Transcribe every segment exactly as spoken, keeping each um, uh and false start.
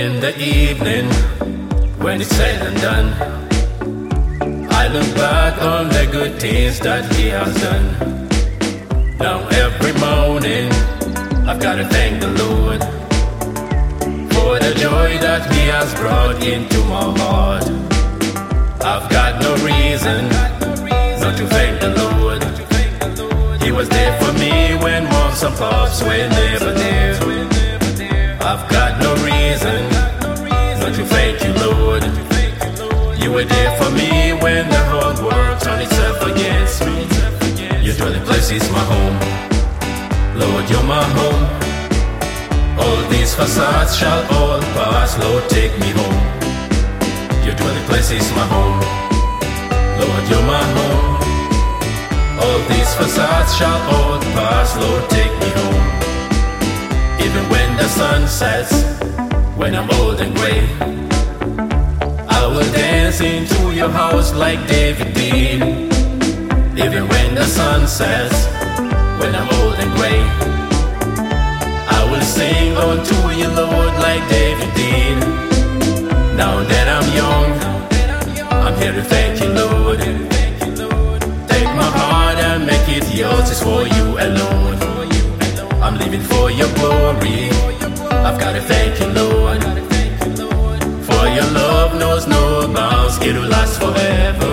In the evening, when it's said and done, I look back on the good things that He has done. Now every morning, I've gotta thank the Lord for the joy that He has brought into my heart. I've got no reason not to thank the Lord. He was there for me when moms and pops were never there. I've got no reason not to thank you, Lord. You were there for me when the whole world turned itself against me. Your dwelling place is my home, Lord, you're my home. All these facades shall all pass, Lord, take me home. Your dwelling place is my home, Lord, you're my home. All these facades shall all pass, Lord, take me home. Even when the sun sets, when I'm old and grey, I will dance into your house like David did. Even when the sun sets, when I'm old and grey, I will sing unto you, Lord, like David did. Now that I'm young, I'm here to thank you, Lord. Take my heart and make it yours, it's for you alone. I'm living for your glory, I've got to thank you, Lord. For your love knows no bounds, it will last forever.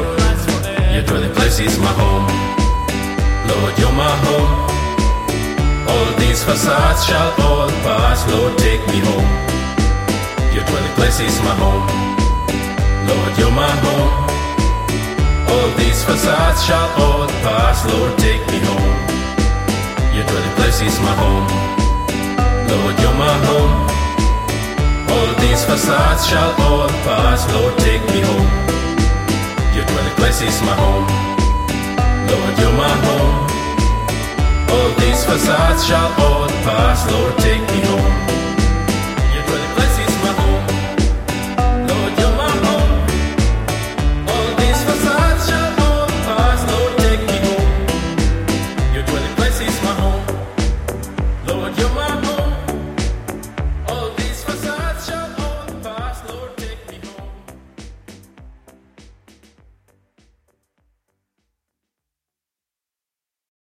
Your dwelling place is my home, Lord, you're my home. All these facades shall all pass, Lord, take me home. Your dwelling place is my home, Lord, you're my home. All these facades shall all pass, Lord, take me home. Your dwelling place is my home, Lord, you're my home. All these facades shall all pass, Lord, take me home. Your dwelling place is my home, Lord, you're my home. All these facades shall all pass, Lord, take me